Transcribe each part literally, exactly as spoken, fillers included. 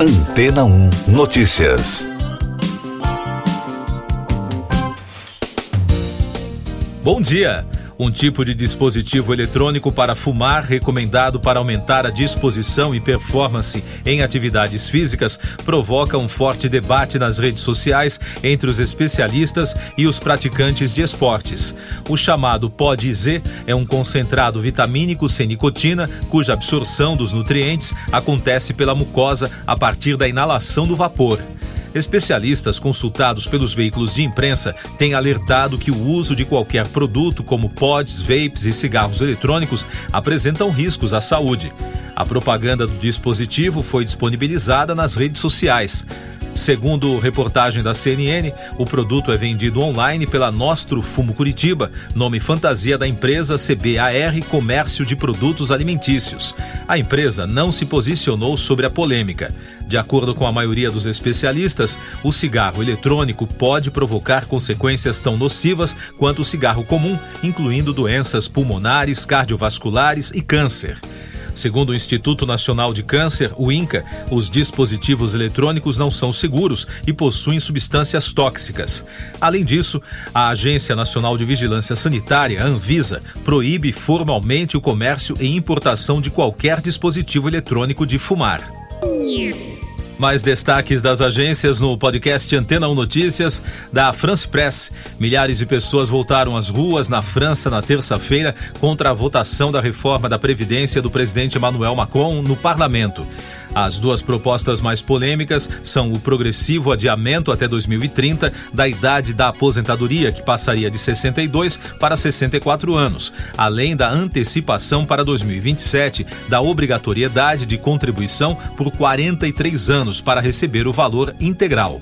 Antena um Notícias. Bom dia! Um tipo de dispositivo eletrônico para fumar recomendado para aumentar a disposição e performance em atividades físicas provoca um forte debate nas redes sociais entre os especialistas e os praticantes de esportes. O chamado P O D-Z é um concentrado vitamínico sem nicotina, cuja absorção dos nutrientes acontece pela mucosa a partir da inalação do vapor. Especialistas consultados pelos veículos de imprensa têm alertado que o uso de qualquer produto, como pods, vapes e cigarros eletrônicos, apresentam riscos à saúde. A propaganda do dispositivo foi disponibilizada nas redes sociais. Segundo reportagem da C N N, o produto é vendido online pela Nostro Fumo Curitiba, nome fantasia da empresa C B A R Comércio de Produtos Alimentícios. A empresa não se posicionou sobre a polêmica. De acordo com a maioria dos especialistas, o cigarro eletrônico pode provocar consequências tão nocivas quanto o cigarro comum, incluindo doenças pulmonares, cardiovasculares e câncer. Segundo o Instituto Nacional de Câncer, o INCA, os dispositivos eletrônicos não são seguros e possuem substâncias tóxicas. Além disso, a Agência Nacional de Vigilância Sanitária, ANVISA, proíbe formalmente o comércio e importação de qualquer dispositivo eletrônico de fumar. Mais destaques das agências no podcast Antena um Notícias da France Press. Milhares de pessoas voltaram às ruas na França na terça-feira contra a votação da reforma da Previdência do presidente Emmanuel Macron no parlamento. As duas propostas mais polêmicas são o progressivo adiamento até dois mil e trinta da idade da aposentadoria, que passaria de sessenta e dois para sessenta e quatro anos, além da antecipação para dois mil e vinte e sete da obrigatoriedade de contribuição por quarenta e três anos para receber o valor integral.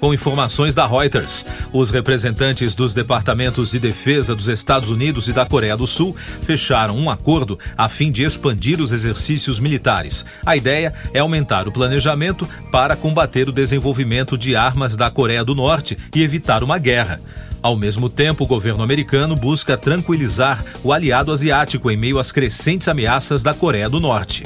Com informações da Reuters, os representantes dos departamentos de defesa dos Estados Unidos e da Coreia do Sul fecharam um acordo a fim de expandir os exercícios militares. A ideia é aumentar o planejamento para combater o desenvolvimento de armas da Coreia do Norte e evitar uma guerra. Ao mesmo tempo, o governo americano busca tranquilizar o aliado asiático em meio às crescentes ameaças da Coreia do Norte.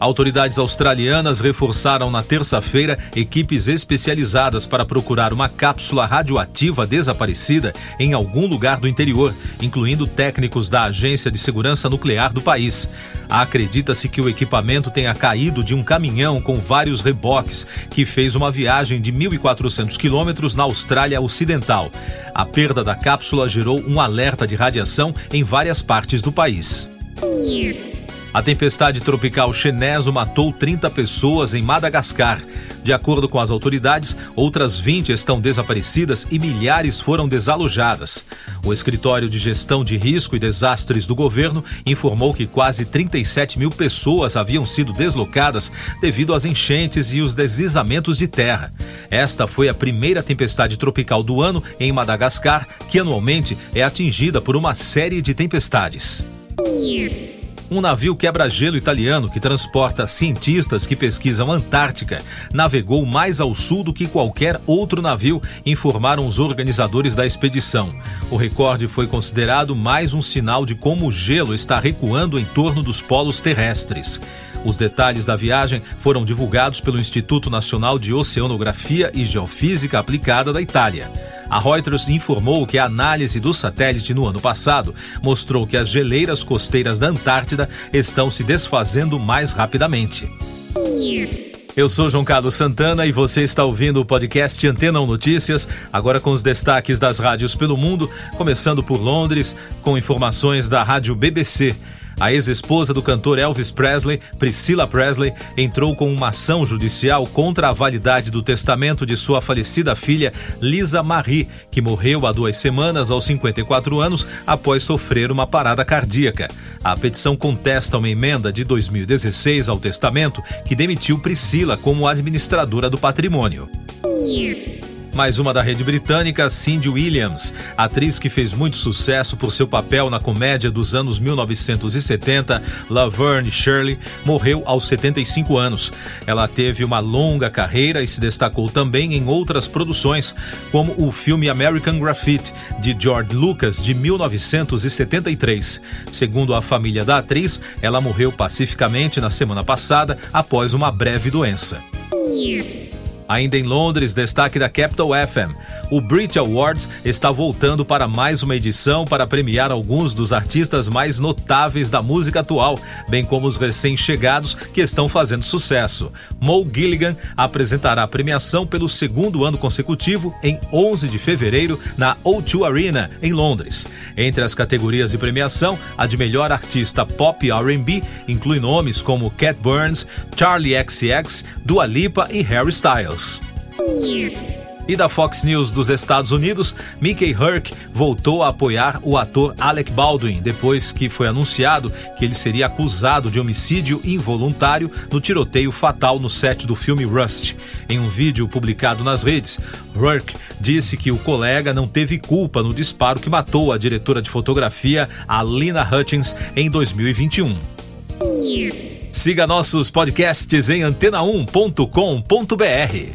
Autoridades australianas reforçaram na terça-feira equipes especializadas para procurar uma cápsula radioativa desaparecida em algum lugar do interior, incluindo técnicos da Agência de Segurança Nuclear do país. Acredita-se que o equipamento tenha caído de um caminhão com vários reboques, que fez uma viagem de mil e quatrocentos quilômetros na Austrália Ocidental. A perda da cápsula gerou um alerta de radiação em várias partes do país. A tempestade tropical Cheneso matou trinta pessoas em Madagascar. De acordo com as autoridades, outras vinte estão desaparecidas e milhares foram desalojadas. O Escritório de Gestão de Risco e Desastres do governo informou que quase trinta e sete mil pessoas haviam sido deslocadas devido às enchentes e os deslizamentos de terra. Esta foi a primeira tempestade tropical do ano em Madagascar, que anualmente é atingida por uma série de tempestades. Um navio quebra-gelo italiano que transporta cientistas que pesquisam a Antártica navegou mais ao sul do que qualquer outro navio, informaram os organizadores da expedição. O recorde foi considerado mais um sinal de como o gelo está recuando em torno dos polos terrestres. Os detalhes da viagem foram divulgados pelo Instituto Nacional de Oceanografia e Geofísica Aplicada da Itália. A Reuters informou que a análise do satélite no ano passado mostrou que as geleiras costeiras da Antártida estão se desfazendo mais rapidamente. Eu sou João Carlos Santana e você está ouvindo o podcast Antena um Notícias, agora com os destaques das rádios pelo mundo, começando por Londres, com informações da rádio B B C. A ex-esposa do cantor Elvis Presley, Priscila Presley, entrou com uma ação judicial contra a validade do testamento de sua falecida filha, Lisa Marie, que morreu há duas semanas, aos cinquenta e quatro anos, após sofrer uma parada cardíaca. A petição contesta uma emenda de dois mil e dezesseis ao testamento que demitiu Priscila como administradora do patrimônio. mais uma da rede britânica, Cindy Williams, atriz que fez muito sucesso por seu papel na comédia dos anos mil novecentos e setenta, Laverne Shirley, morreu aos setenta e cinco anos. Ela teve uma longa carreira e se destacou também em outras produções, como o filme American Graffiti, de George Lucas, de mil novecentos e setenta e três. Segundo a família da atriz, ela morreu pacificamente na semana passada, após uma breve doença. Ainda em Londres, destaque da Capital F M. O Brit Awards está voltando para mais uma edição para premiar alguns dos artistas mais notáveis da música atual, bem como os recém-chegados que estão fazendo sucesso. Mo Gilligan apresentará a premiação pelo segundo ano consecutivo em onze de fevereiro na O dois Arena, em Londres. Entre as categorias de premiação, a de melhor artista pop R and B inclui nomes como Cat Burns, Charlie X C X, Dua Lipa e Harry Styles. E da Fox News dos Estados Unidos, Mickey Rourke voltou a apoiar o ator Alec Baldwin depois que foi anunciado que ele seria acusado de homicídio involuntário no tiroteio fatal no set do filme Rust. Em um vídeo publicado nas redes, Rourke disse que o colega não teve culpa no disparo que matou a diretora de fotografia, Alina Hutchins, em dois mil e vinte e um. Siga nossos podcasts em antena um ponto com ponto br.